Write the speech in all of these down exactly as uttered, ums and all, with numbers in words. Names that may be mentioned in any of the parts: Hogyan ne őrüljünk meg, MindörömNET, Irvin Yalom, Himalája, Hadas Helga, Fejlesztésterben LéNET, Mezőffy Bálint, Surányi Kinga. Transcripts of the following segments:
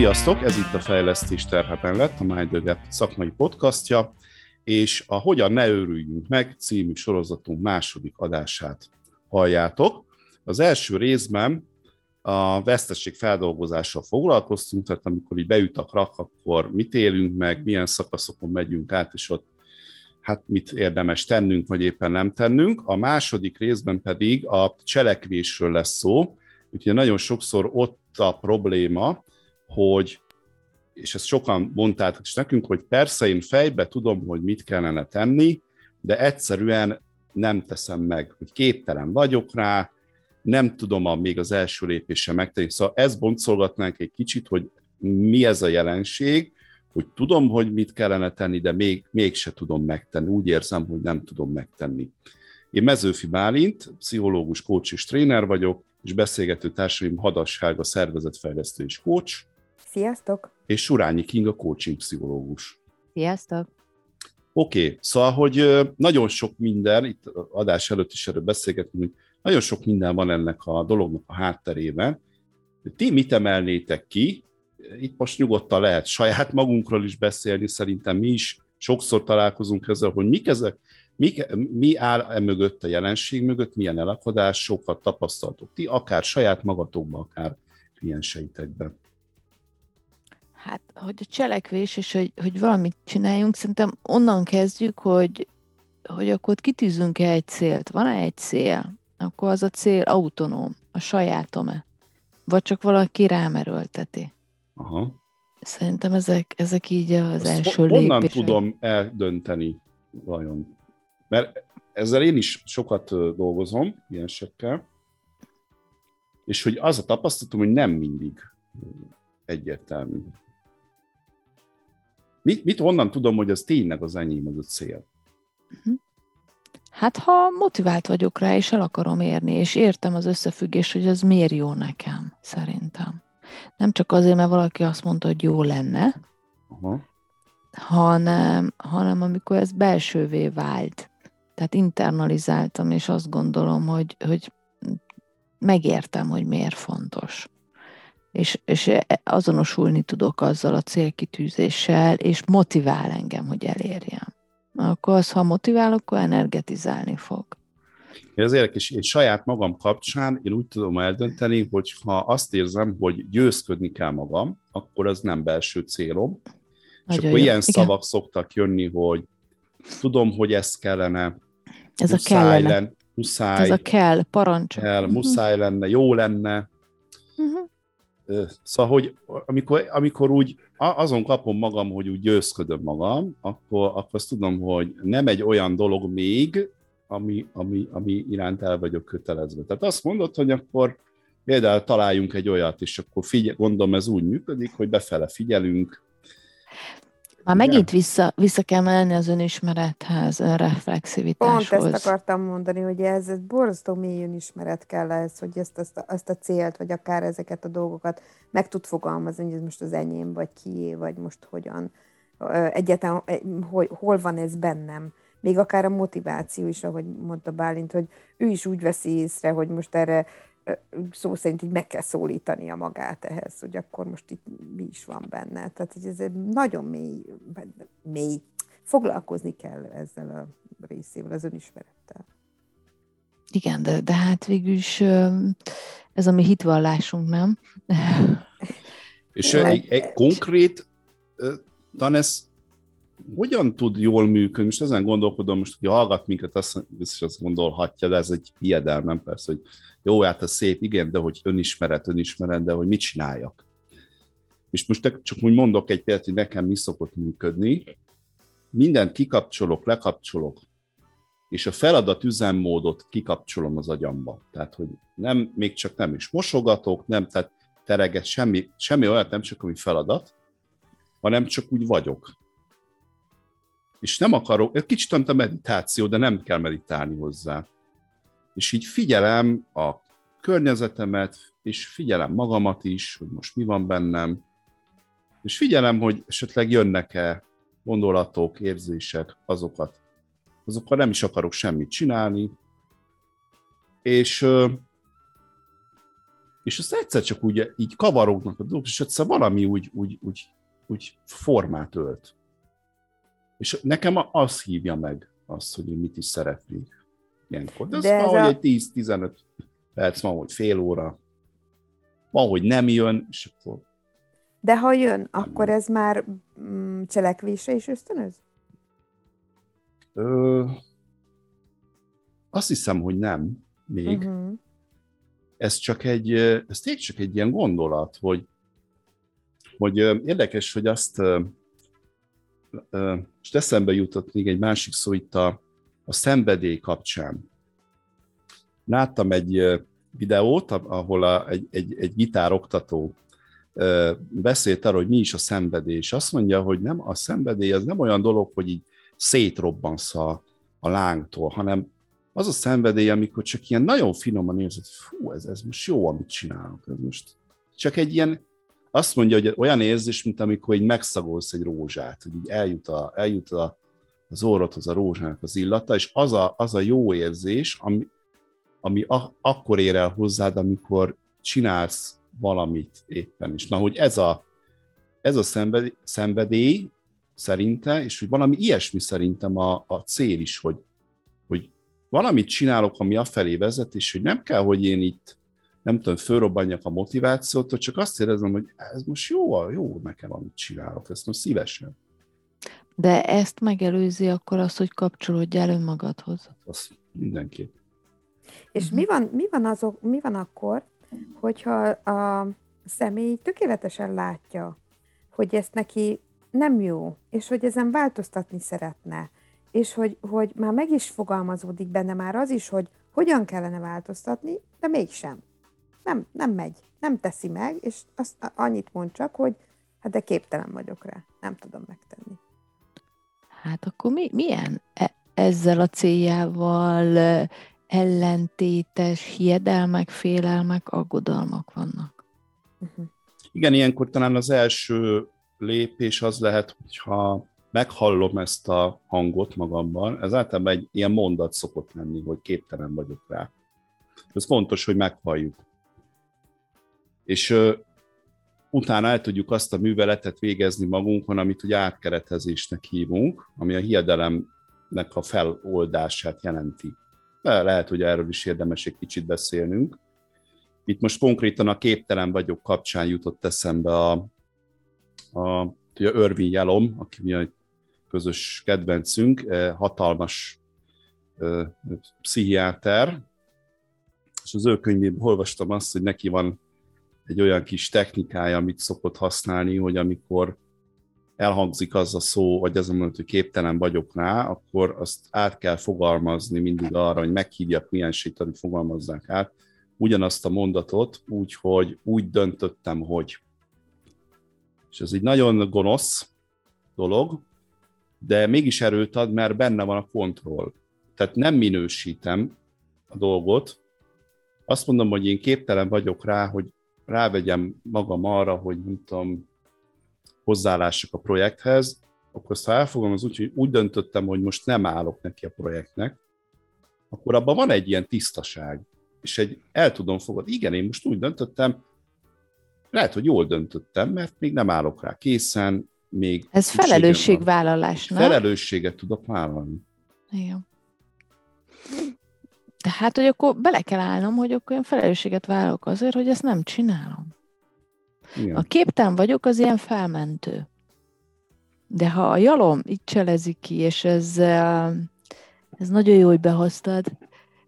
Sziasztok, ez itt a Fejlesztésterben LéNET, a MindörömNET szakmai podcastja, és a Hogyan ne őrüljünk meg című sorozatunk második adását halljátok. Az első részben a vesztesség feldolgozással foglalkoztunk, tehát amikor így beüt a krak, akkor mit élünk meg, milyen szakaszokon megyünk át, és ott hát mit érdemes tennünk, vagy éppen nem tennünk. A második részben pedig a cselekvésről lesz szó, úgyhogy nagyon sokszor ott a probléma, hogy, és ezt sokan mondtátok is nekünk, hogy persze én fejbe tudom, hogy mit kellene tenni, de egyszerűen nem teszem meg, hogy képtelen vagyok rá, nem tudom a, még az első lépése megtenni. Szóval ezt boncolgatnánk egy kicsit, hogy mi ez a jelenség, hogy tudom, hogy mit kellene tenni, de még, mégse tudom megtenni. Úgy érzem, hogy nem tudom megtenni. Én Mezőffy Bálint, pszichológus, coach és tréner vagyok, és beszélgető társaim Hadas Helga, szervezetfejlesztő és coach. Sziasztok! És Surányi Kinga, coaching pszichológus. Sziasztok! Oké, okay, szóval, hogy nagyon sok minden, itt adás előtt is erről beszélgetünk, nagyon sok minden van ennek a dolognak a hátterében. Ti mit emelnétek ki? Itt most nyugodtan lehet saját magunkról is beszélni, szerintem mi is sokszor találkozunk ezzel, hogy mik ezek, mik, mi áll e mögött a jelenség mögött, milyen elakadásokat tapasztaltok ti, akár saját magatokban, akár klienseitekben. Hát, hogy a cselekvés, és hogy, hogy valamit csináljunk, szerintem onnan kezdjük, hogy, hogy akkor kitűzünk-e egy célt. Van-e egy cél? Akkor az a cél autonóm, a sajátom-e? Vagy csak valaki rám erőlteti? Aha. Szerintem ezek, ezek így az Azt első lépések. Honnan tudom eldönteni vajon? Mert ezzel én is sokat dolgozom, ilyen sekkel, és hogy az a tapasztalatom, hogy nem mindig egyértelmű. Mit, mit honnan tudom, hogy az tényleg az enyém, az a cél? Hát ha motivált vagyok rá, és el akarom érni, és értem az összefüggés, hogy az miért jó nekem, szerintem. Nem csak azért, mert valaki azt mondta, hogy jó lenne, aha. Hanem, hanem amikor ez belsővé vált. Tehát internalizáltam, és azt gondolom, hogy, hogy megértem, hogy miért fontos. És, és azonosulni tudok azzal a célkitűzéssel, és motivál engem, hogy elérjem. Akkor az, ha motivál, akkor energetizálni fog. Én az érdekes, én saját magam kapcsán én úgy tudom eldönteni, hogy ha azt érzem, hogy győzködni kell magam, akkor az nem belső célom. Nagyon és akkor jó. Ilyen igen. Szavak szoktak jönni, hogy tudom, hogy ez kellene, ez muszáj, a kellene. Len, muszáj ez a kell, parancs. Kell, muszáj uh-huh. lenne, jó lenne. Uh-huh. Szóval, hogy amikor, amikor úgy azon kapom magam, hogy úgy győzködöm magam, akkor, akkor azt tudom, hogy nem egy olyan dolog még, Ami, ami, ami iránt el vagyok kötelezve. Tehát azt mondod, hogy akkor például találjunk egy olyat, és akkor figyel, gondolom ez úgy működik, hogy befele figyelünk. Már igen? Megint vissza, vissza kell menni az önismerethez, önreflexivitáshoz. Pont ezt akartam mondani, hogy ez, ez borzasztó mély önismeret kell ez, hogy ezt, ezt, ezt a célt, vagy akár ezeket a dolgokat meg tud fogalmazni, hogy ez most az enyém, vagy kié, vagy most hogyan, egyáltalán hol van ez bennem. Még akár a motiváció is, ahogy mondta Bálint, hogy ő is úgy veszi észre, hogy most erre szó szerint így meg kell szólítania magát ehhez, hogy akkor most itt mi is van benne. Tehát hogy ez nagyon mély, mély, foglalkozni kell ezzel a részével, az önismerettel. Igen, de, de hát végül is ez a mi hitvallásunk, nem? És hát, egy, egy konkrét tanesz, hogyan tud jól működni? Most ezen gondolkodom, most, hogy hallgat minket, azt, biztos azt gondolhatja, de ez egy hiedelmem persze, hogy jó, hát ez szép, igen, de hogy önismeret, önismeret, de hogy mit csináljak. És most csak úgy mondok egy példát, hogy nekem mi szokott működni. Mindent kikapcsolok, lekapcsolok, és a feladat üzemmódot kikapcsolom az agyamba. Tehát, hogy nem, még csak nem is mosogatok, nem, tehát tereget, semmi, semmi olyat, nem csak ami feladat, hanem csak úgy vagyok. És nem akarok, egy kicsit olyan a meditáció, de nem kell meditálni hozzá. És így figyelem a környezetemet, és figyelem magamat is, hogy most mi van bennem, és figyelem, hogy esetleg jönnek-e gondolatok, érzések, azokat. Azokkal nem is akarok semmit csinálni, és, és azt egyszer csak úgy így kavarognak a dolgok, és egyszer valami úgy, úgy, úgy, úgy formát ölt. És nekem az hívja meg azt, hogy mit is szeretnék ilyenkor. De, De az valahogy egy tíz-tizenöt perc, van, hogy fél óra, van, hogy nem jön, és akkor... De ha jön, akkor ez már mm, cselekvésre is ösztönöz? Ö, azt hiszem, hogy nem még. Uh-huh. Ez csak egy, ez tényleg csak egy ilyen gondolat, hogy, hogy érdekes, hogy azt, és eszembe jutott még egy másik szó itt a, a szenvedély kapcsán. Láttam egy videót, ahol a, egy, egy, egy gitároktató beszélt arról, hogy mi is a szenvedés. Azt mondja, hogy nem, a szenvedély az nem olyan dolog, hogy így szétrobbansz a, a lángtól, hanem az a szenvedély, amikor csak ilyen nagyon finoman érzed, fú, ez, ez most jó, amit csinálok. Ez most csak egy ilyen, azt mondja, hogy olyan érzés, mint amikor így megszagolsz egy rózsát, hogy így eljut, a, eljut a, az orrodhoz a rózsának az illata, és az a, az a jó érzés, ami, ami a, akkor ér el hozzád, amikor csinálsz valamit éppen is. Na, hogy ez a, ez a szenvedély, szenvedély szerinte, és hogy valami ilyesmi szerintem a, a cél is, hogy, hogy valamit csinálok, ami afelé vezet, és hogy nem kell, hogy én itt, nem tudom, fölrobbanjak a motivációtól, csak azt érezem, hogy ez most jó, jó nekem, amit csinálok, ezt most szívesen. De ezt megelőzi akkor az, hogy kapcsolódjál önmagadhoz. Azt mindenképp. És mi van, mi van, azok, mi van akkor, hogyha a személy tökéletesen látja, hogy ezt neki nem jó, és hogy ezen változtatni szeretne, és hogy, hogy már meg is fogalmazódik benne már az is, hogy hogyan kellene változtatni, de mégsem. Nem, nem megy, nem teszi meg, és azt annyit mond csak, hogy hát de képtelen vagyok rá, nem tudom megtenni. Hát akkor mi, milyen ezzel a céljával ellentétes hiedelmek, félelmek, aggodalmak vannak? Uh-huh. Igen, ilyenkor talán az első lépés az lehet, hogyha meghallom ezt a hangot magamban, ez általában egy ilyen mondat szokott lenni, hogy képtelen vagyok rá. Ez fontos, hogy meghalljuk. És uh, utána el tudjuk azt a műveletet végezni magunkon, amit ugye átkeretezésnek hívunk, ami a hiedelemnek a feloldását jelenti. De lehet, hogy erről is érdemes egy kicsit beszélnünk. Itt most konkrétan a képtelen vagyok kapcsán jutott eszembe a, a ugye Irvin Yalom, aki egy közös kedvencünk, hatalmas uh, pszichiáter, és az ő könyvében olvastam azt, hogy neki van egy olyan kis technikája, amit szokott használni, hogy amikor elhangzik az a szó, vagy az a mondat, hogy képtelen vagyok rá, akkor azt át kell fogalmazni mindig arra, hogy meghívjak kliensét, amit fogalmazzák át, ugyanazt a mondatot, úgyhogy úgy döntöttem, hogy. És ez egy nagyon gonosz dolog, de mégis erőt ad, mert benne van a kontroll. Tehát nem minősítem a dolgot. Azt mondom, hogy én képtelen vagyok rá, hogy rávegyem magam arra, hogy nem tudom, hozzáállások a projekthez, akkor azt ha elfogom az úgy, hogy úgy döntöttem, hogy most nem állok neki a projektnek, akkor abban van egy ilyen tisztaság, és egy el tudom fogadni, igen, én most úgy döntöttem, lehet, hogy jól döntöttem, mert még nem állok rá készen, még... Ez felelősségvállalás, nem? Felelősséget tudok vállalni. Igen. Tehát, hogy akkor bele kell állnom, hogy akkor olyan felelősséget vállalok azért, hogy ezt nem csinálom. Igen. A képtelen vagyok, az ilyen felmentő. De ha a Yalom így cselezik ki, és ez, ez nagyon jó, hogy behoztad,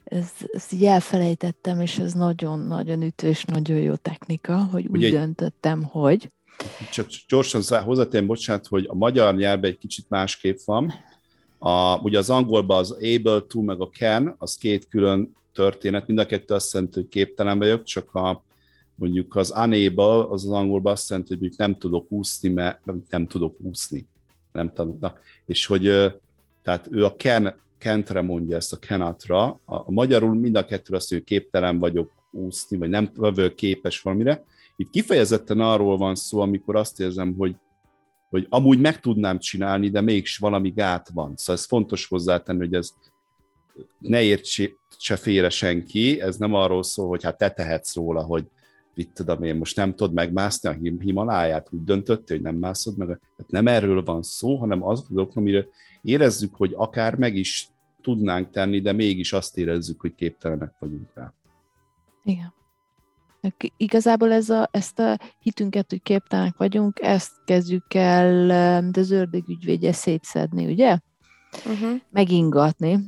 ezt, ezt így elfelejtettem, és ez nagyon-nagyon ütő és nagyon jó technika, hogy úgy Ugye, döntöttem, hogy... Csak gyorsan hozzátérem, bocsánat, hogy a magyar nyelvben egy kicsit másképp van. A, ugye az angolban az able to, meg a can, az két külön történet, mind a kettő azt jelenti, hogy képtelen vagyok, csak a, mondjuk az unable, az az angolban azt jelenti, hogy nem tudok úszni, mert nem tudok úszni. Nem tanulnak. És hogy tehát ő a can, cantre mondja ezt a cannot-ra, a, a magyarul mind a kettő azt, hogy képtelen vagyok úszni, vagy nem vagyok képes valamire. Itt kifejezetten arról van szó, amikor azt érzem, hogy hogy amúgy meg tudnám csinálni, de mégis valami gát van. Szóval ez fontos hozzátenni, hogy ez ne értse félre senki, ez nem arról szól, hogy hát te tehetsz róla, hogy mit tudom én, most nem tudod megmászni a Himaláját, úgy döntöttél, hogy nem mászod meg. Hát nem erről van szó, hanem az azok, amire érezzük, hogy akár meg is tudnánk tenni, de mégis azt érezzük, hogy képtelenek vagyunk rá. Igen. Igazából ez a, ezt a hitünket, hogy képtelenek vagyunk, ezt kezdjük el az ördög ügyvédje szétszedni, ugye? Uh-huh. Megingatni.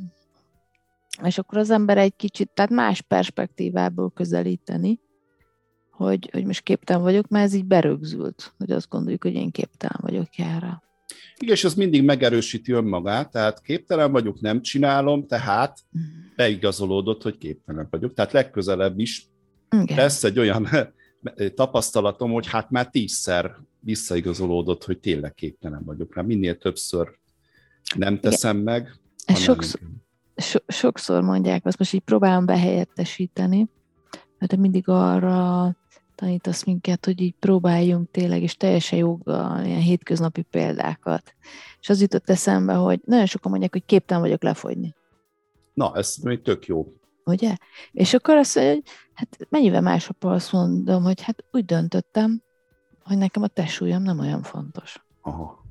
És akkor az ember egy kicsit, tehát más perspektívából közelíteni, hogy, hogy most képtelen vagyok, mert ez így berögzült, hogy azt gondoljuk, hogy én képtelen vagyok erre. Igen, és az mindig megerősíti önmagát, tehát képtelen vagyok, nem csinálom, tehát beigazolódott, hogy képtelen vagyok. Tehát legközelebb is igen. Lesz egy olyan tapasztalatom, hogy hát már tízszer visszaigazolódott, hogy tényleg képtelen vagyok. Már minél többször nem teszem igen. meg. Sokszor, so, sokszor mondják azt, most így próbálom behelyettesíteni, mert mindig arra tanítasz minket, hogy így próbáljunk tényleg, és teljesen joggal, ilyen hétköznapi példákat. És az jutott eszembe, hogy nagyon sokan mondják, hogy képtelen vagyok lefogyni. Na, ez még tök jó. Ugye? És akkor azt mondja, hogy hát mennyivel máshogy azt mondom, hogy hát úgy döntöttem, hogy nekem a testsúlyom nem olyan fontos. Aha.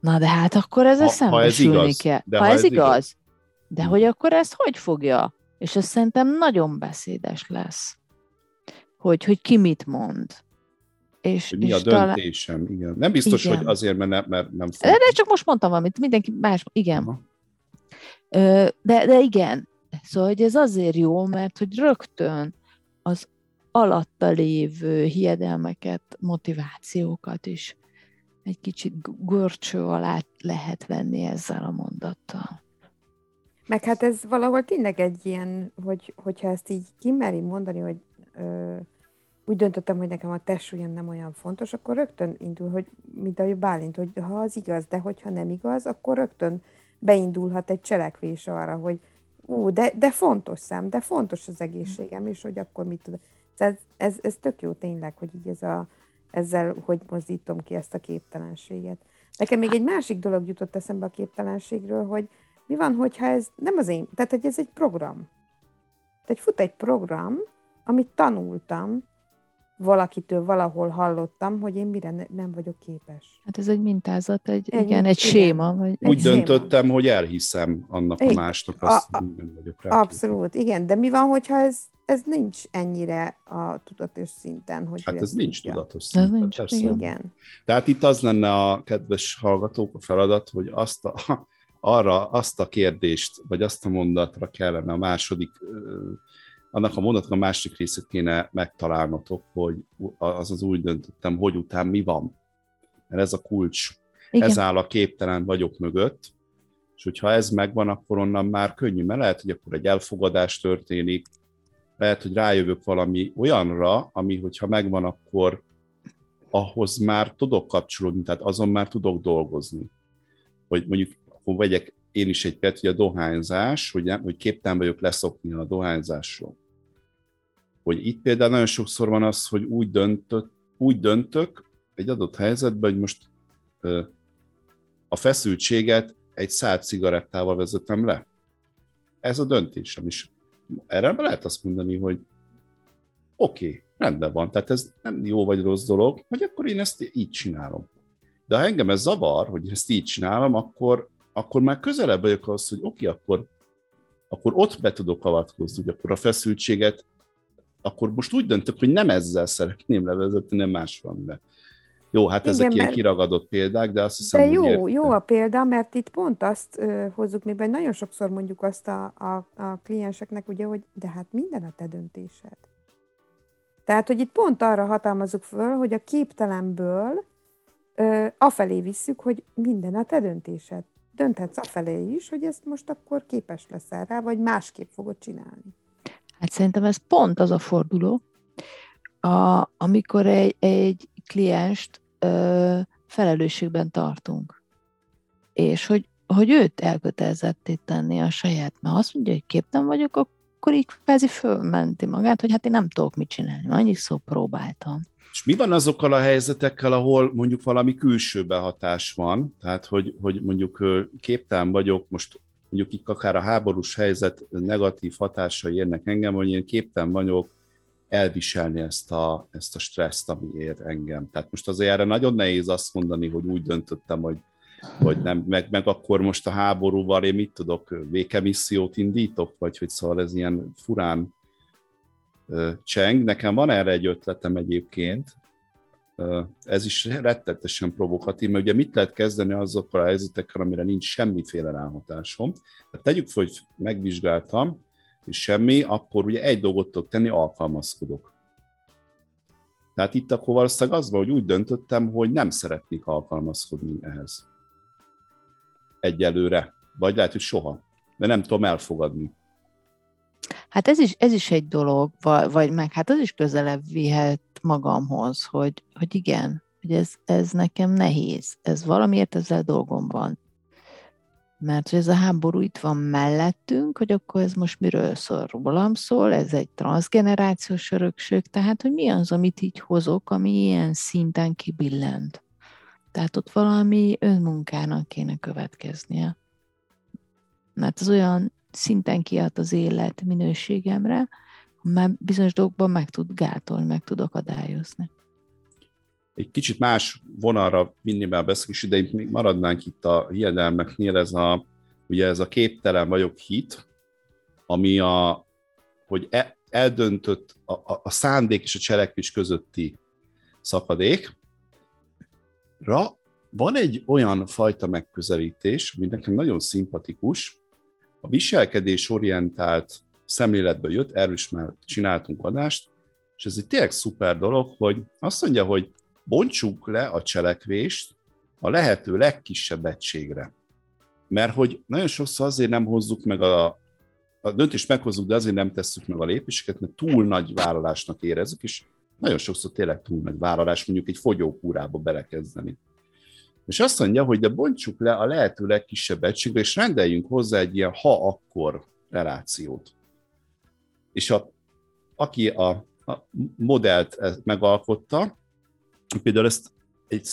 Na, de hát akkor ezzel szembesülni kell. Ha ez igaz. De hogy akkor ezt hogy fogja? És ez szerintem nagyon beszédes lesz, hogy, hogy ki mit mond. És, mi és a döntésem, talán... igen. Nem biztos, igen. hogy azért, mert nem, mert nem fog. De csak most mondtam valamit, mindenki más, igen. De, de igen, szóval hogy ez azért jó, mert hogy rögtön az alatta lévő hiedelmeket, motivációkat is egy kicsit görcső alá lehet venni ezzel a mondattal. Meg hát ez valahol tényleg egy ilyen, hogy, hogyha ezt így kimeri mondani, hogy ö, úgy döntöttem, hogy nekem a testsúlyom nem olyan fontos, akkor rögtön indul, hogy mint ahogy Bálint, hogy ha az igaz, de hogyha nem igaz, akkor rögtön beindulhat egy cselekvés arra, hogy ú, de, de fontos szám, de fontos az egészségem, és hogy akkor mit tudom. Ez, ez, ez tök jó tényleg, hogy így ez a, ezzel, hogy mozdítom ki ezt a képtelenséget. Nekem még egy másik dolog jutott eszembe a képtelenségről, hogy mi van, hogyha ez nem az én, tehát hogy ez egy program. Tehát fut egy program, amit tanultam, valakitől valahol hallottam, hogy én mire ne, nem vagyok képes. Hát ez egy mintázat, egy, egy igen, egy séma. Vagy úgy egy döntöttem, séma. Hogy elhiszem annak igen. a másnak azt, a, a, hogy nem vagyok rá. Abszolút, képes. Igen, de mi van, hogyha ez, ez nincs ennyire a tudatos szinten? Hogy hát ez nincs tudja. Tudatos szinten, nincs, persze. Igen. Tehát itt az lenne a kedves hallgatók a feladat, hogy azt a... arra azt a kérdést, vagy azt a mondatra kellene a második, annak a mondatnak a másik részét kéne megtalálnotok, hogy az az úgy döntöttem, hogy után mi van. Mert ez a kulcs. Igen. Ez áll a képtelen vagyok mögött, és hogyha ez megvan, akkor onnan már könnyű, mert lehet, hogy akkor egy elfogadás történik, lehet, hogy rájövök valami olyanra, ami, hogyha megvan, akkor ahhoz már tudok kapcsolódni, tehát azon már tudok dolgozni. Hogy mondjuk akkor vegyek én is egy például, hogy a dohányzás, hogy, nem, hogy képtelen vagyok leszokni a dohányzásról. Hogy itt például nagyon sokszor van az, hogy úgy döntök, úgy döntök egy adott helyzetben, hogy most ö, a feszültséget egy száz cigarettával vezetem le. Ez a döntésem is. Erre lehet azt mondani, hogy oké, okay, rendben van, tehát ez nem jó vagy rossz dolog, vagy akkor én ezt így csinálom. De ha engem ez zavar, hogy ezt így csinálom, akkor, akkor már közelebb vagyok ahhoz, hogy oké, okay, akkor, akkor ott be tudok avatkozni, hogy akkor a feszültséget, akkor most úgy döntök, hogy nem ezzel szeretném levezetni, nem más van be. Jó, hát igen, ezek ilyen kiragadott példák, de azt hiszem, de jó, hogy értem. Jó a példa, mert itt pont azt ö, hozzuk mi be, nagyon sokszor mondjuk azt a, a, a klienseknek, ugye, hogy de hát minden a te döntésed. Tehát, hogy itt pont arra hatalmazzuk föl, hogy a képtelenből afelé visszük, hogy minden a te döntésed. Dönthetsz afelé is, hogy ezt most akkor képes leszel rá, vagy másképp fogod csinálni. Hát szerintem ez pont az a forduló, a, amikor egy, egy klienst ö, felelősségben tartunk. És hogy, hogy őt elkötelezetté tenni a saját. Mert azt mondja, hogy képtelen vagyok, akkor így kvázi fölmenti magát, hogy hát én nem tudok mit csinálni. Annyi szó próbáltam. És mi van azokkal a helyzetekkel, ahol mondjuk valami külső behatás van, tehát hogy, hogy mondjuk képtelen vagyok, most mondjuk itt akár a háborús helyzet negatív hatásai érnek engem, hogy én képtelen vagyok elviselni ezt a, ezt a stresszt, ami ér engem. Tehát most azért erre nagyon nehéz azt mondani, hogy úgy döntöttem, hogy, hogy nem, meg, meg akkor most a háborúval én mit tudok, békemissziót indítok, vagy hogy szóval ez ilyen furán uh, cseng. Nekem van erre egy ötletem egyébként, uh, ez is rettetesen provokatív, mert ugye mit lehet kezdeni azokkal a helyzetekkel, amire nincs semmiféle ráhatásom. Tehát tegyük fel, hogy megvizsgáltam, és semmi, akkor ugye egy dolgot tudok tenni, alkalmazkodok. Tehát itt akkor valószínűleg az van, hogy úgy döntöttem, hogy nem szeretnék alkalmazkodni ehhez. Egyelőre. Vagy lehet, hogy soha. De nem tudom elfogadni. Hát ez is, ez is egy dolog, vagy meg hát az is közelebb vihet magamhoz, hogy, hogy igen, hogy ez, ez nekem nehéz. Ez valamiért ezzel dolgom van. Mert hogy ez a háború itt van mellettünk, hogy akkor ez most miről szól, rólam szól, ez egy transzgenerációs örökség, tehát hogy mi az, amit így hozok, ami ilyen szinten kibillent. Tehát ott valami önmunkának kéne következnie. Mert az olyan szinten kiad az élet minőségemre, hogy már bizonyos dolgokban meg tud gátolni, meg tud akadályozni. Egy kicsit más vonalra vinni be a beszélgetést, de itt még maradnánk itt a hiedelmeknél, ez a, ugye ez a képtelen vagyok hit, ami a, hogy eldöntött a, a, a szándék és a cselekvés közötti szakadékra. Van egy olyan fajta megközelítés, ami nekem nagyon szimpatikus, a viselkedésorientált szemléletből jött, erről is már csináltunk adást, és ez egy tényleg szuper dolog, hogy azt mondja, hogy bontsuk le a cselekvést a lehető legkisebb egységre. Mert hogy nagyon sokszor azért nem hozzuk meg a, a döntést meghozzuk, de azért nem tesszük meg a lépéseket, mert túl nagy vállalásnak érezzük, és nagyon sokszor tényleg túl nagy vállalás, mondjuk egy fogyókúrába belekezdeni. És azt mondja, hogy de bontsuk le a lehető legkisebb egységre, és rendeljünk hozzá egy ilyen ha-akkor relációt. És a, aki a, a modellt megalkotta, például ezt egy,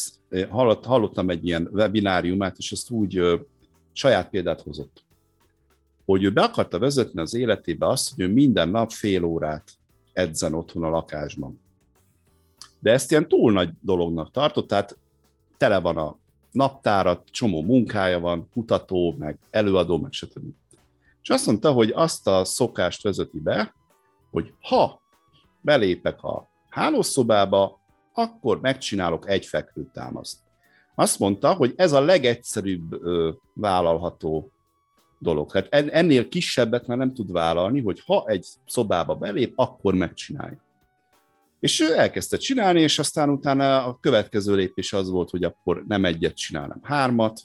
hallottam egy ilyen webináriumát, és ezt úgy ö, saját példát hozott, hogy ő be akarta vezetni az életébe azt, hogy ő minden nap fél órát edzen otthon a lakásban. De ezt ilyen túl nagy dolognak tartott, tehát tele van a naptára, csomó munkája van, kutató, meg előadó, meg stb. És azt mondta, hogy azt a szokást vezeti be, hogy ha belépek a hálószobába, akkor megcsinálok egy fekvőtámaszt. Azt mondta, hogy ez a legegyszerűbb ö, vállalható dolog. Hát ennél kisebbet már nem tud vállalni, hogy ha egy szobába belép, akkor megcsinálja. És ő elkezdte csinálni, és aztán utána a következő lépés az volt, hogy akkor nem egyet csinálnám, hármat.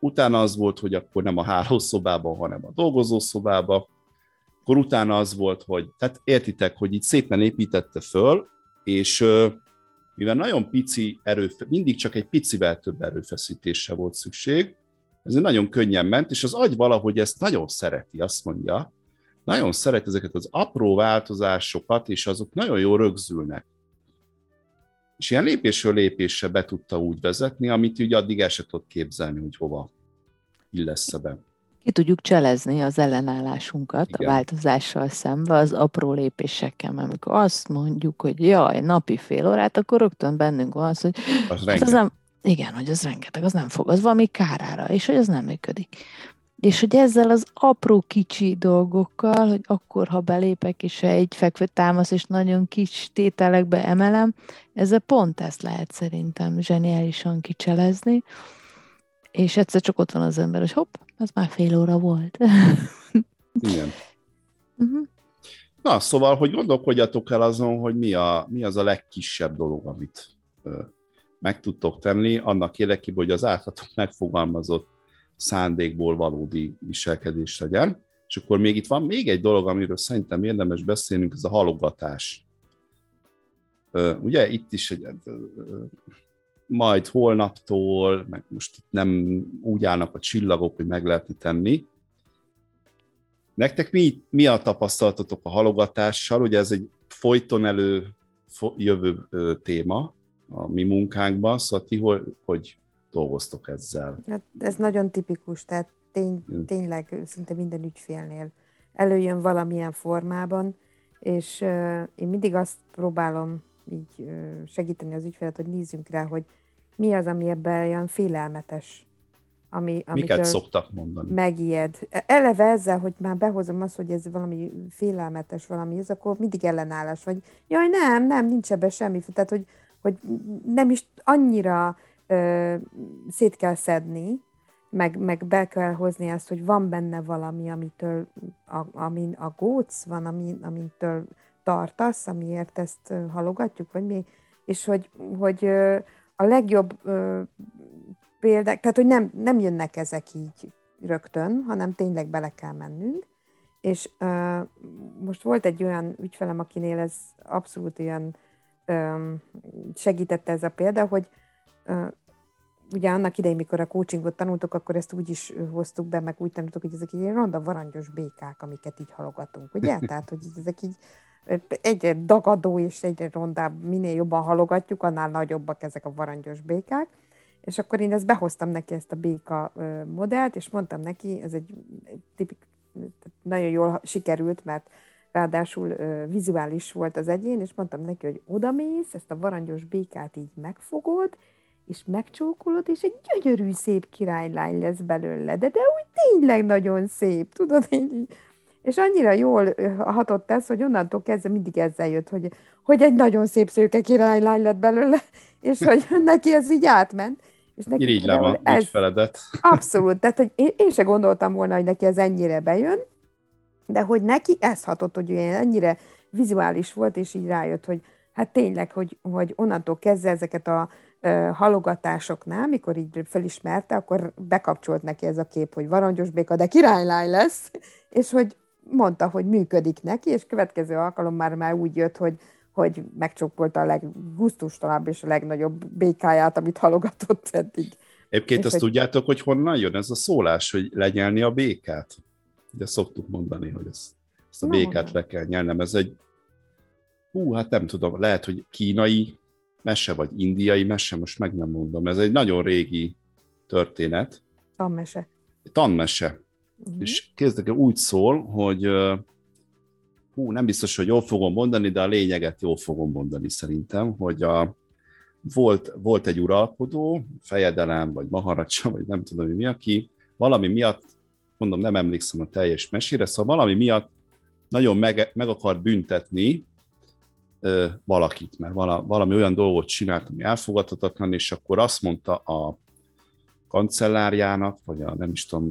Utána az volt, hogy akkor nem a hálószobában, hanem a dolgozószobában. Akkor utána az volt, hogy, tehát értitek, hogy így szépen építette föl, és mivel nagyon pici erőfeszítés, mindig csak egy picivel több erőfeszítésre volt szükség, ez nagyon könnyen ment, és az agy valahogy ezt nagyon szereti, azt mondja, nagyon szereti ezeket az apró változásokat, és azok nagyon jól rögzülnek. És ilyen lépésről lépésre be tudta úgy vezetni, amit ugye addig el se tudott képzelni, hogy hova illesz be. Ki tudjuk cselezni az ellenállásunkat, igen, a változással szemben, az apró lépésekkel, amikor azt mondjuk, hogy jaj, napi fél órát, akkor rögtön bennünk van az, hogy az, az, az nem, igen, hogy az rengeteg, az nem fog, az valami kárára, és hogy az nem működik. És hogy ezzel az apró kicsi dolgokkal, hogy akkor, ha belépek, és egy fekvő támasz, és nagyon kicsi tételekbe emelem, ezzel pont ezt lehet szerintem zseniálisan kicselezni, és egyszer csak ott van az ember, hogy hopp, az már fél óra volt. Igen. Uh-huh. Na, szóval, hogy gondolkodjatok el azon, hogy mi, a, mi az a legkisebb dolog, amit ö, meg tudtok tenni, annak érdekében, hogy az általatok megfogalmazott szándékból valódi viselkedés legyen. És akkor még itt van még egy dolog, amiről szerintem érdemes beszélnünk, ez a halogatás. Ö, ugye itt is egy... Ö, ö, majd holnaptól, meg most itt nem úgy állnak a csillagok, hogy meg lehetne tenni. Nektek mi, mi a tapasztalatotok a halogatással? Ugye ez egy folyton elő jövő téma a mi munkánkban, szóval ti hogy, hogy dolgoztok ezzel? Hát ez nagyon tipikus, tehát tény, tényleg szinte minden ügyfélnél előjön valamilyen formában, És uh, én mindig azt próbálom így uh, segíteni az ügyfelet, hogy nézzünk rá, hogy mi az, ami ebben olyan félelmetes. Ami, Miket szoktak mondani? Megijed. Eleve ezzel, hogy már behozom azt, hogy ez valami félelmetes valami, ez akkor mindig ellenállás vagy. Jaj, nem, nem, nincs ebben semmi. Tehát, hogy, hogy nem is annyira uh, szét kell szedni, Meg, meg be kell hozni azt, hogy van benne valami, amitől, a, amin aggódsz, van, amin, amintől tartasz, amiért ezt halogatjuk, vagy mi, és hogy, hogy a legjobb példák, tehát hogy nem, nem jönnek ezek így rögtön, hanem tényleg bele kell mennünk, és most volt egy olyan ügyfelem, akinél ez abszolút olyan segítette ez a példa, hogy ugye annak idején, mikor a coachingot tanultuk, akkor ezt úgy is hoztuk be, meg úgy tanultuk, hogy ezek ilyen ronda varangyos békák, amiket így halogatunk, ugye? Tehát, hogy ezek így egyre dagadó és egyre rondább, minél jobban halogatjuk, annál nagyobbak ezek a varangyos békák. És akkor én ezt behoztam neki, ezt a béka modellt, és mondtam neki, ez egy tipik, nagyon jól sikerült, mert ráadásul vizuális volt az egyén, és mondtam neki, hogy odamész, ezt a varangyos békát így megfogod, és megcsókolod, és egy gyönyörű szép királylány lesz belőle, de, de úgy tényleg nagyon szép, tudod így. És annyira jól hatott ez, hogy onnantól kezdve mindig ezzel jött, hogy, hogy egy nagyon szép szőke királylány lett belőle, és hogy neki ez így átment. És neki így le van, ez feledet. Abszolút, tehát hogy én, én se gondoltam volna, hogy neki ez ennyire bejön, de hogy neki ez hatott, hogy olyan ennyire vizuális volt, és így rájött, hogy hát tényleg, hogy, hogy onnantól kezdve ezeket a halogatásoknál, mikor így felismerte, akkor bekapcsolt neki ez a kép, hogy varangyos béka, de királylány lesz, és hogy mondta, hogy működik neki, és következő alkalom már, már úgy jött, hogy, hogy megcsókolta a leggusztustalanabb és a legnagyobb békáját, amit halogatott eddig. Egyébként azt hogy... tudjátok, hogy honnan jön ez a szólás, hogy lenyelni a békát? De szoktuk mondani, hogy ezt, ezt a Na, békát honnan? Le kell nyelnem. Ez egy, hú, hát nem tudom, lehet, hogy kínai mese, vagy indiai mese, most meg nem mondom. Ez egy nagyon régi történet. Tanmese. Tanmese. Uh-huh. És kezdek úgy szól, hogy hú, nem biztos, hogy jól fogom mondani, de a lényeget jól fogom mondani szerintem, hogy a, volt, volt egy uralkodó, fejedelem, vagy maharacsa, vagy nem tudom mi, aki valami miatt, mondom, nem emlékszem a teljes mesére, szóval valami miatt nagyon meg, meg akart büntetni valakit, mert valami olyan dolgot csinált, ami elfogadhatatlan, és akkor azt mondta a kancellárjának, vagy a nem is tudom,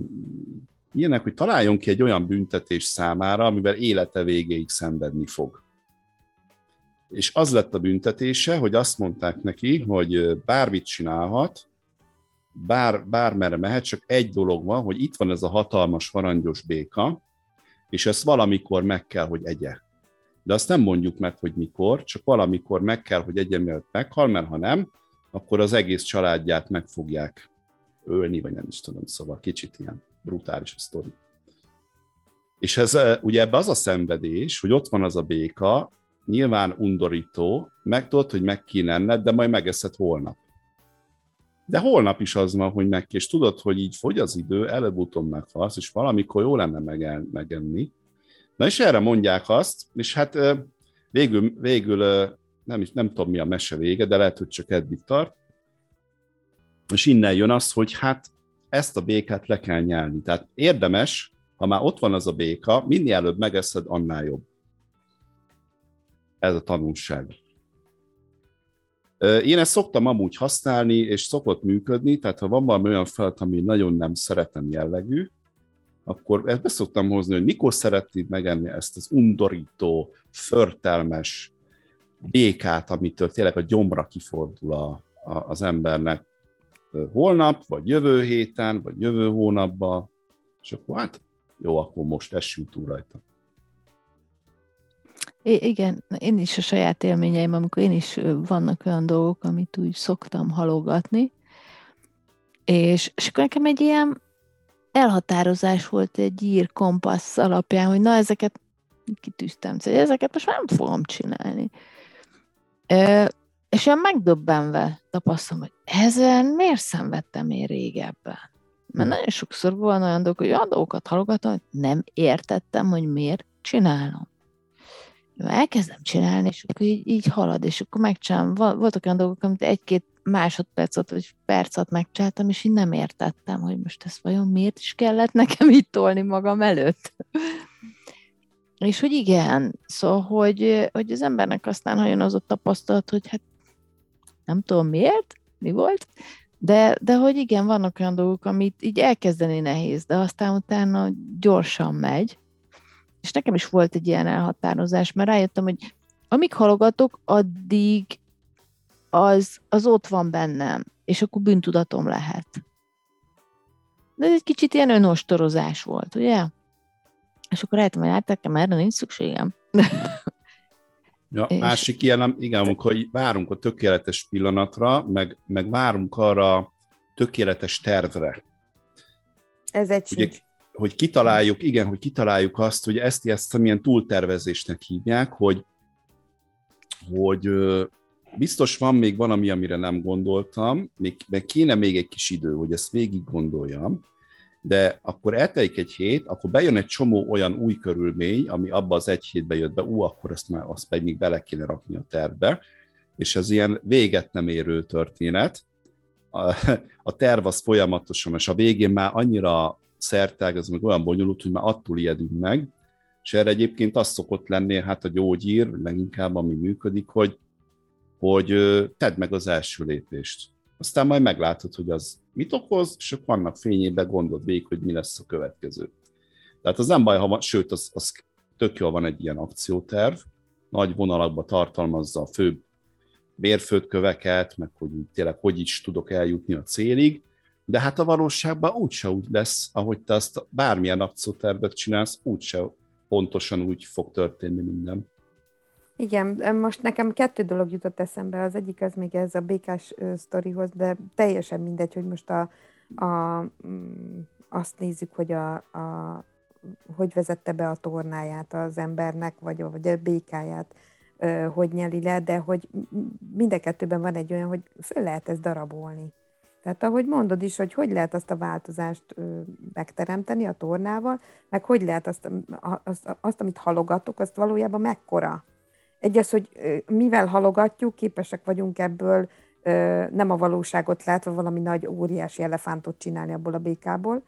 ilyenek, hogy találjon ki egy olyan büntetés számára, amivel élete végéig szenvedni fog. És az lett a büntetése, hogy azt mondták neki, hogy bármit csinálhat, bár, bármerre mehet, csak egy dolog van, hogy itt van ez a hatalmas varangyos béka, és ezt valamikor meg kell, hogy egye. De azt nem mondjuk meg, hogy mikor, csak valamikor meg kell, hogy egyenlőtt meghal, mert ha nem, akkor az egész családját meg fogják ölni, vagy nem is tudom, szóval kicsit ilyen brutális a sztori. És ez, ugye ebbe az a szenvedés, hogy ott van az a béka, nyilván undorító, megtudod, hogy meg kéne enned, de majd megeszed holnap. De holnap is az van, hogy meg, és tudod, hogy így fogy az idő, előbb-utóbb meghalsz, és valamikor jó lenne meg, megenni. Na és erre mondják azt, és hát végül, végül nem, nem tudom mi a mese vége, de lehet, hogy csak eddig tart, és innen jön az, hogy hát ezt a békát le kell nyelni. Tehát érdemes, ha már ott van az a béka, minél előbb megeszed, annál jobb. Ez a tanulság. Én ezt szoktam amúgy használni, és szokott működni, tehát ha van valami olyan feladat, ami nagyon nem szeretem jellegű, akkor ezt be szoktam hozni, hogy mikor szeretnéd megenni ezt az undorító, förtelmes békát, amitől tényleg a gyomra kifordul a, a, az embernek holnap, vagy jövő héten, vagy jövő hónapban, és akkor hát jó, akkor most essünk túl rajta. É, igen, én is a saját élményeim, amikor én is vannak olyan dolgok, amit úgy szoktam halogatni, és, és akkor nekem egy ilyen elhatározás volt egy ír kompassz alapján, hogy na ezeket kitűztem, hogy ezeket most már nem fogom csinálni. Ö, és olyan megdöbbenve tapasztom, hogy ezen miért szenvedtem én régebben? Mert nagyon sokszor van olyan dolgok, hogy olyan dolgokat halogatom, hogy nem értettem, hogy miért csinálom. elkezdem csinálni, és akkor így, így halad, és akkor megcsinálom. Voltak olyan dolgok, amit egy-két másodpercot vagy percet megcsináltam, és így nem értettem, hogy most ezt vajon miért is kellett nekem így tolni magam előtt. És hogy igen, szóval, hogy, hogy az embernek aztán hajön az a tapasztalat, hogy hát nem tudom miért, mi volt, de, de hogy igen, vannak olyan dolgok, amit így elkezdeni nehéz, de aztán utána gyorsan megy. És nekem is volt egy ilyen elhatározás, mert rájöttem, hogy amíg halogatok, addig az, az ott van bennem, és akkor bűntudatom lehet. De ez egy kicsit ilyen önostorozás volt, ugye? És akkor rájöttem, hogy áttekem, erre nincs szükségem. Ja, és... másik ilyen, igen, amikor várunk a tökéletes pillanatra, meg, meg várunk arra a tökéletes tervre. Ez egy ugye, hogy kitaláljuk, igen, hogy kitaláljuk azt, hogy ezt, ezt milyen túltervezésnek hívják, hogy, hogy biztos van még valami, amire nem gondoltam, még, meg kéne még egy kis idő, hogy ezt végig gondoljam, de akkor eltelik egy hét, akkor bejön egy csomó olyan új körülmény, ami abba az egy hétbe jött be, ú, akkor ezt már azt pedig még bele kéne rakni a tervbe, és ez ilyen véget nem érő történet. A, a terv az folyamatosan, és a végén már annyira szertág, az meg olyan bonyolult, hogy már attól ijedünk meg, és erre egyébként az szokott lenni, hát a gyógyír, leginkább ami működik, hogy, hogy tedd meg az első lépést. Aztán majd meglátod, hogy az mit okoz, és akkor annak fényében gondold végig, hogy mi lesz a következő. Tehát az nem baj, ha van, sőt, az, az tök jól van egy ilyen akcióterv, nagy vonalakban tartalmazza a fő mérföldköveket, meg hogy tényleg hogy is tudok eljutni a célig, de hát a valóságban úgyse úgy lesz, ahogy te azt bármilyen akciótervet csinálsz, úgyse pontosan úgy fog történni minden. Igen, most nekem kettő dolog jutott eszembe, az egyik az még ez a békás sztorihoz, de teljesen mindegy, hogy most a, a, azt nézzük, hogy a, a, hogy vezette be a tornáját az embernek, vagy, vagy a békáját, hogy nyeli le, de hogy mind a kettőben van egy olyan, hogy föl lehet ezt darabolni. Tehát ahogy mondod is, hogy hogy lehet azt a változást megteremteni a tornával, meg hogy lehet azt, azt, azt amit halogatok, azt valójában mekkora. Egy az, hogy mivel halogatjuk, képesek vagyunk ebből nem a valóságot látva valami nagy, óriási elefántot csinálni abból a békából.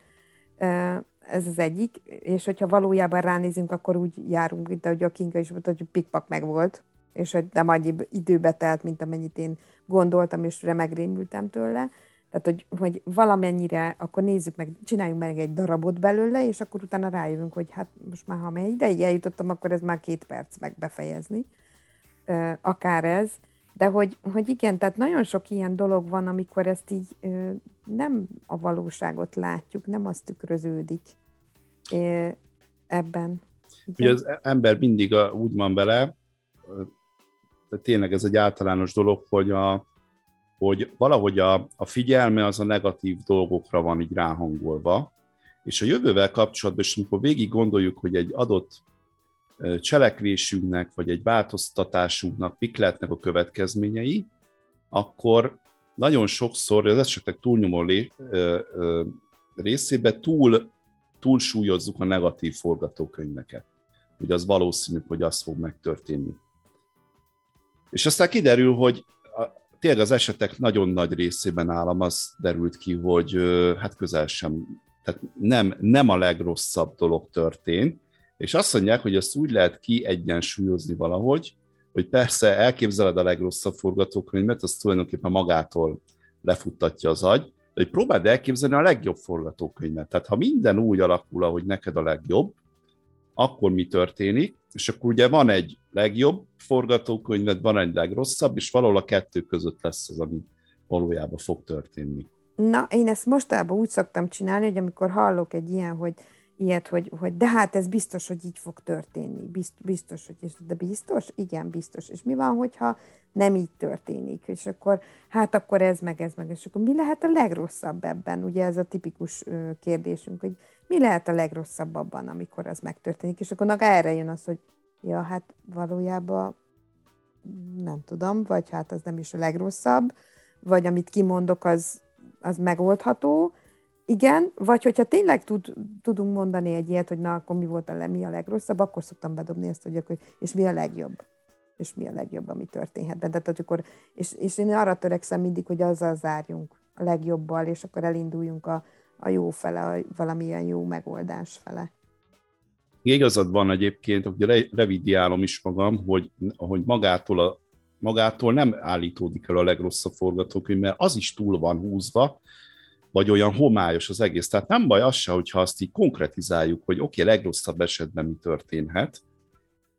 Ez az egyik. És hogyha valójában ránézünk, akkor úgy járunk, mint ahogy a Kinga is mondta, hogy pikpak megvolt, és hogy nem annyi időbe telt, mint amennyit én gondoltam, és megrémültem tőle. Tehát, hogy, hogy valamennyire, akkor nézzük meg, csináljunk meg egy darabot belőle, és akkor utána rájövünk, hogy hát most már, ha már ideig eljutottam, akkor ez már két perc meg befejezni. Akár ez, de hogy, hogy igen, tehát nagyon sok ilyen dolog van, amikor ezt így nem a valóságot látjuk, nem az tükröződik ebben. Ugye az ember mindig úgy van vele, tényleg ez egy általános dolog, hogy, a, hogy valahogy a, a figyelme az a negatív dolgokra van így ráhangolva, és a jövővel kapcsolatban, és amikor végig gondoljuk, hogy egy adott cselekvésünknek, vagy egy változtatásunknak, mik lehetnek a következményei, akkor nagyon sokszor az esetek túlnyomó részében túl, túlsúlyozzuk a negatív forgatókönyveket, hogy az valószínű, hogy az fog megtörténni. És aztán kiderül, hogy a, tényleg az esetek nagyon nagy részében állam az derült ki, hogy hát közel sem, tehát nem, nem a legrosszabb dolog történt, és azt mondják, hogy ezt úgy lehet kiegyensúlyozni valahogy, hogy persze elképzeled a legrosszabb forgatókönyvet, az tulajdonképpen magától lefuttatja az agy, de hogy próbáld elképzelni a legjobb forgatókönyvet. Tehát ha minden úgy alakul, ahogy neked a legjobb, akkor mi történik, és akkor ugye van egy legjobb forgatókönyved, van egy legrosszabb, és valahol a kettő között lesz az, ami valójában fog történni. Na, én ezt mostában úgy szoktam csinálni, hogy amikor hallok egy ilyen, hogy ilyet, hogy, hogy de hát ez biztos, hogy így fog történni, biztos, biztos, hogy és de biztos? Igen, biztos. És mi van, hogyha nem így történik? És akkor, hát akkor ez meg, ez meg, és akkor mi lehet a legrosszabb ebben? Ugye ez a tipikus kérdésünk, hogy mi lehet a legrosszabb abban, amikor az megtörténik? És akkor erre jön az, hogy ja, hát valójában nem tudom, vagy hát az nem is a legrosszabb, vagy amit kimondok, az, az megoldható, Igen, vagy hogyha tényleg tud, tudunk mondani egy ilyet, hogy na, akkor mi volt a, le, mi a legrosszabb, akkor szoktam bedobni ezt, hogy akkor, és mi a legjobb. És mi a legjobb, ami történhet. De, de, de, akkor, és, és én arra törekszem mindig, hogy azzal zárjunk a legjobbal, és akkor elinduljunk a, a jó fele, a valamilyen jó megoldás fele. Igazad van egyébként, hogy revidiálom is magam, hogy, hogy magától, a, magától nem állítódik el a legrosszabb forgatókönyv, mert az is túl van húzva, vagy olyan homályos az egész. Tehát nem baj az se, hogyha azt így konkretizáljuk, hogy oké, okay, legrosszabb esetben mi történhet,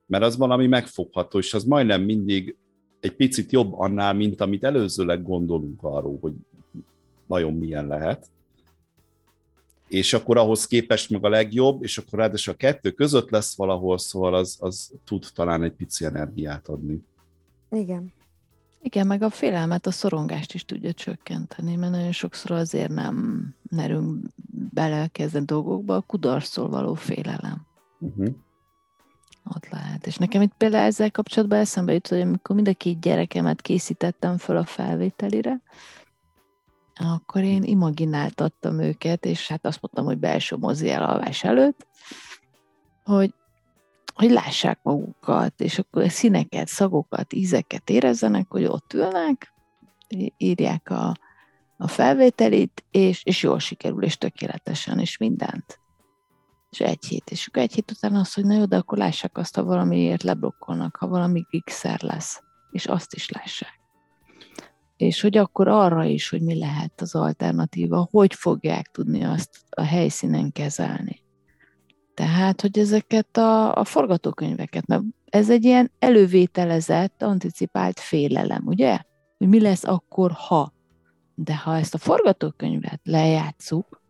mert az valami megfogható, és az majdnem mindig egy picit jobb annál, mint amit előzőleg gondolunk arról, hogy nagyon milyen lehet. És akkor ahhoz képest meg a legjobb, és akkor ráadásul a kettő között lesz valahol, szóval az, az tud talán egy pici energiát adni. Igen. Igen, meg a félelmet, a szorongást is tudja csökkenteni, mert nagyon sokszor azért nem merünk belekezdeni dolgokba, a kudarctól való félelem. Uh-huh. Ott lehet. És nekem itt például ezzel kapcsolatban eszembe jut, hogy amikor mind a két gyerekemet készítettem föl a felvételire, akkor én imagináltattam őket, és hát azt mondtam, hogy belső mozi elalvás előtt, hogy, hogy lássák magukat, és akkor színeket, szagokat, ízeket érezzenek, hogy ott ülnek, írják a, a felvételit, és, és jól sikerül, és tökéletesen, és mindent. És egy hét, és akkor egy hét után azt, hogy na jó, de akkor lássák azt, ha valamiért leblokkolnak, ha valami gigszer lesz, és azt is lássák. És hogy akkor arra is, hogy mi lehet az alternatíva, hogy fogják tudni azt a helyszínen kezelni. Tehát, hogy ezeket a, a forgatókönyveket, mert ez egy ilyen elővételezett, anticipált félelem, ugye? Hogy mi lesz akkor, ha. De ha ezt a forgatókönyvet lejátszuk,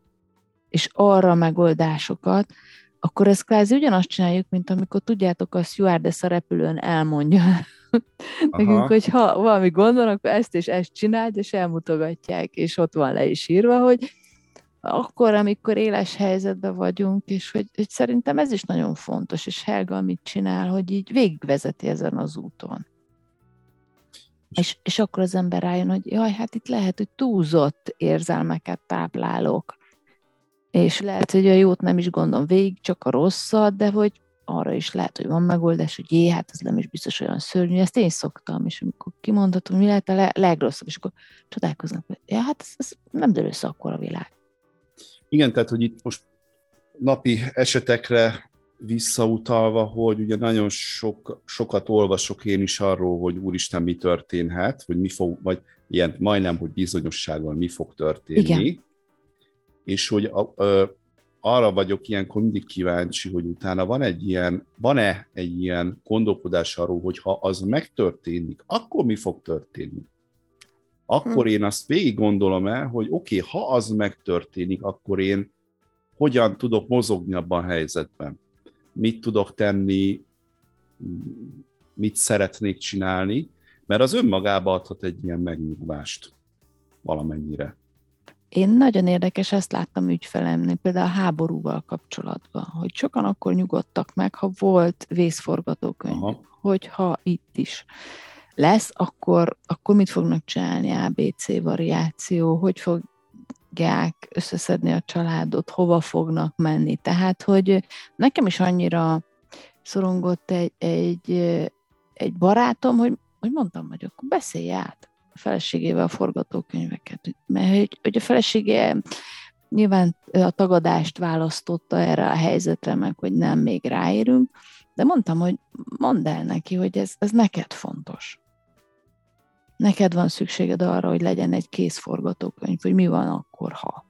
és arra a megoldásokat, akkor ezt kvázi ugyanazt csináljuk, mint amikor tudjátok, a stewardess a repülőn elmondja nekünk, hogy ha valami gond van, akkor ezt és ezt csináld, és elmutogatják, és ott van le is írva, hogy akkor, amikor éles helyzetben vagyunk, és hogy, hogy szerintem ez is nagyon fontos, és Helga mit csinál, hogy így végigvezeti ezen az úton. És, és akkor az ember rájön, hogy jaj, hát itt lehet, hogy túlzott érzelmeket táplálok, és lehet, hogy a jót nem is gondolom végig, csak a rosszat, de hogy arra is lehet, hogy van megoldás, hogy jé, hát ez nem is biztos olyan szörnyű, ezt én szoktam, és amikor kimondhatom, mi lehet a legrosszabb, és akkor csodálkoznak, hogy ja, hát ez, ez nem dől össze akkor a világ. Igen, tehát, hogy itt most napi esetekre visszautalva, hogy ugye nagyon sok, sokat olvasok én is arról, hogy úristen, mi történhet, hogy mi fog, vagy ilyen majdnem, hogy bizonyossággal mi fog történni. Igen. És hogy ö, arra vagyok ilyenkor mindig kíváncsi, hogy utána van egy ilyen, van-e egy ilyen gondolkodás arról, hogy ha az megtörténik, akkor mi fog történni? Akkor én azt végig gondolom el, hogy oké, okay, ha az megtörténik, akkor én hogyan tudok mozogni abban a helyzetben? Mit tudok tenni, mit szeretnék csinálni? Mert az önmagába adhat egy ilyen megnyugvást valamennyire. Én nagyon érdekes, ezt láttam ügyfelemnél, például a háborúval kapcsolatban, hogy sokan akkor nyugodtak meg, ha volt vészforgatókönyv, hogyha itt is lesz, akkor, akkor mit fognak csinálni, á bé cé variáció, hogy fogják összeszedni a családot, hova fognak menni. Tehát, hogy nekem is annyira szorongott egy, egy, egy barátom, hogy, hogy mondtam, hogy akkor beszélj át a feleségével a forgatókönyveket. Mert hogy, hogy a felesége nyilván a tagadást választotta erre a helyzetre, meg hogy nem, még ráérünk, de mondtam, hogy mondd el neki, hogy ez, ez neked fontos. Neked van szükséged arra, hogy legyen egy kész forgatókönyv, hogy mi van akkor, ha.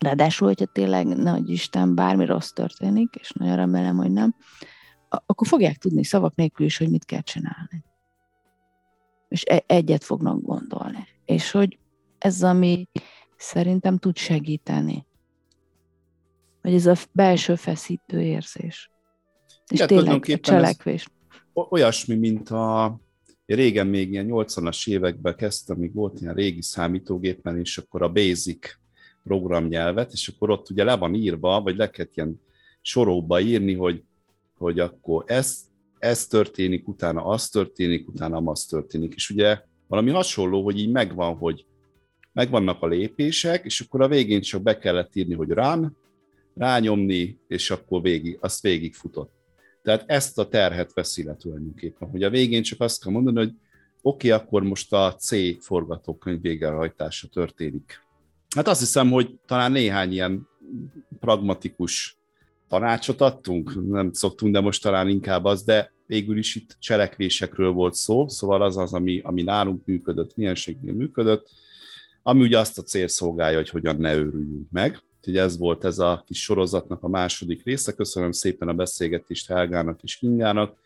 Ráadásul, hogyha tényleg, nagy Isten, bármi rossz történik, és nagyon remélem, hogy nem, akkor fogják tudni szavak nélkül is, hogy mit kell csinálni. És egyet fognak gondolni. És hogy ez, ami szerintem tud segíteni. Hogy ez a belső feszítő érzés. És ja, tényleg a cselekvés. Olyasmi, mint a... Régen még ilyen nyolcvanas években kezdtem, még volt ilyen régi számítógépen, és akkor a Basic programnyelvet, és akkor ott ugye le van írva, vagy le kell ilyen soróba írni, hogy, hogy akkor ezt, ez történik, utána az történik, utána az történik. És ugye valami hasonló, hogy így megvan, hogy megvannak a lépések, és akkor a végén csak be kellett írni, hogy run, rányomni, és akkor végig, azt végigfutott. Tehát ezt a terhet veszi le tulajdonképpen, hogy a végén csak azt kell mondani, hogy oké, okay, akkor most a C forgatókönyv végrehajtása történik. Hát azt hiszem, hogy talán néhány ilyen pragmatikus tanácsot adtunk, nem szoktunk, de most talán inkább az, de végül is itt cselekvésekről volt szó, szóval az az, ami, ami nálunk működött, mienségnél működött, ami ugye azt a cél szolgálja, hogy hogyan ne őrüljünk meg. Úgyhogy ez volt ez a kis sorozatnak a második része. Köszönöm szépen a beszélgetést Helgának és Kingának.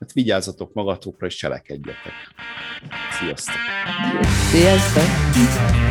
Hát vigyázzatok magatokra és cselekedjetek. Sziasztok! Sziasztok!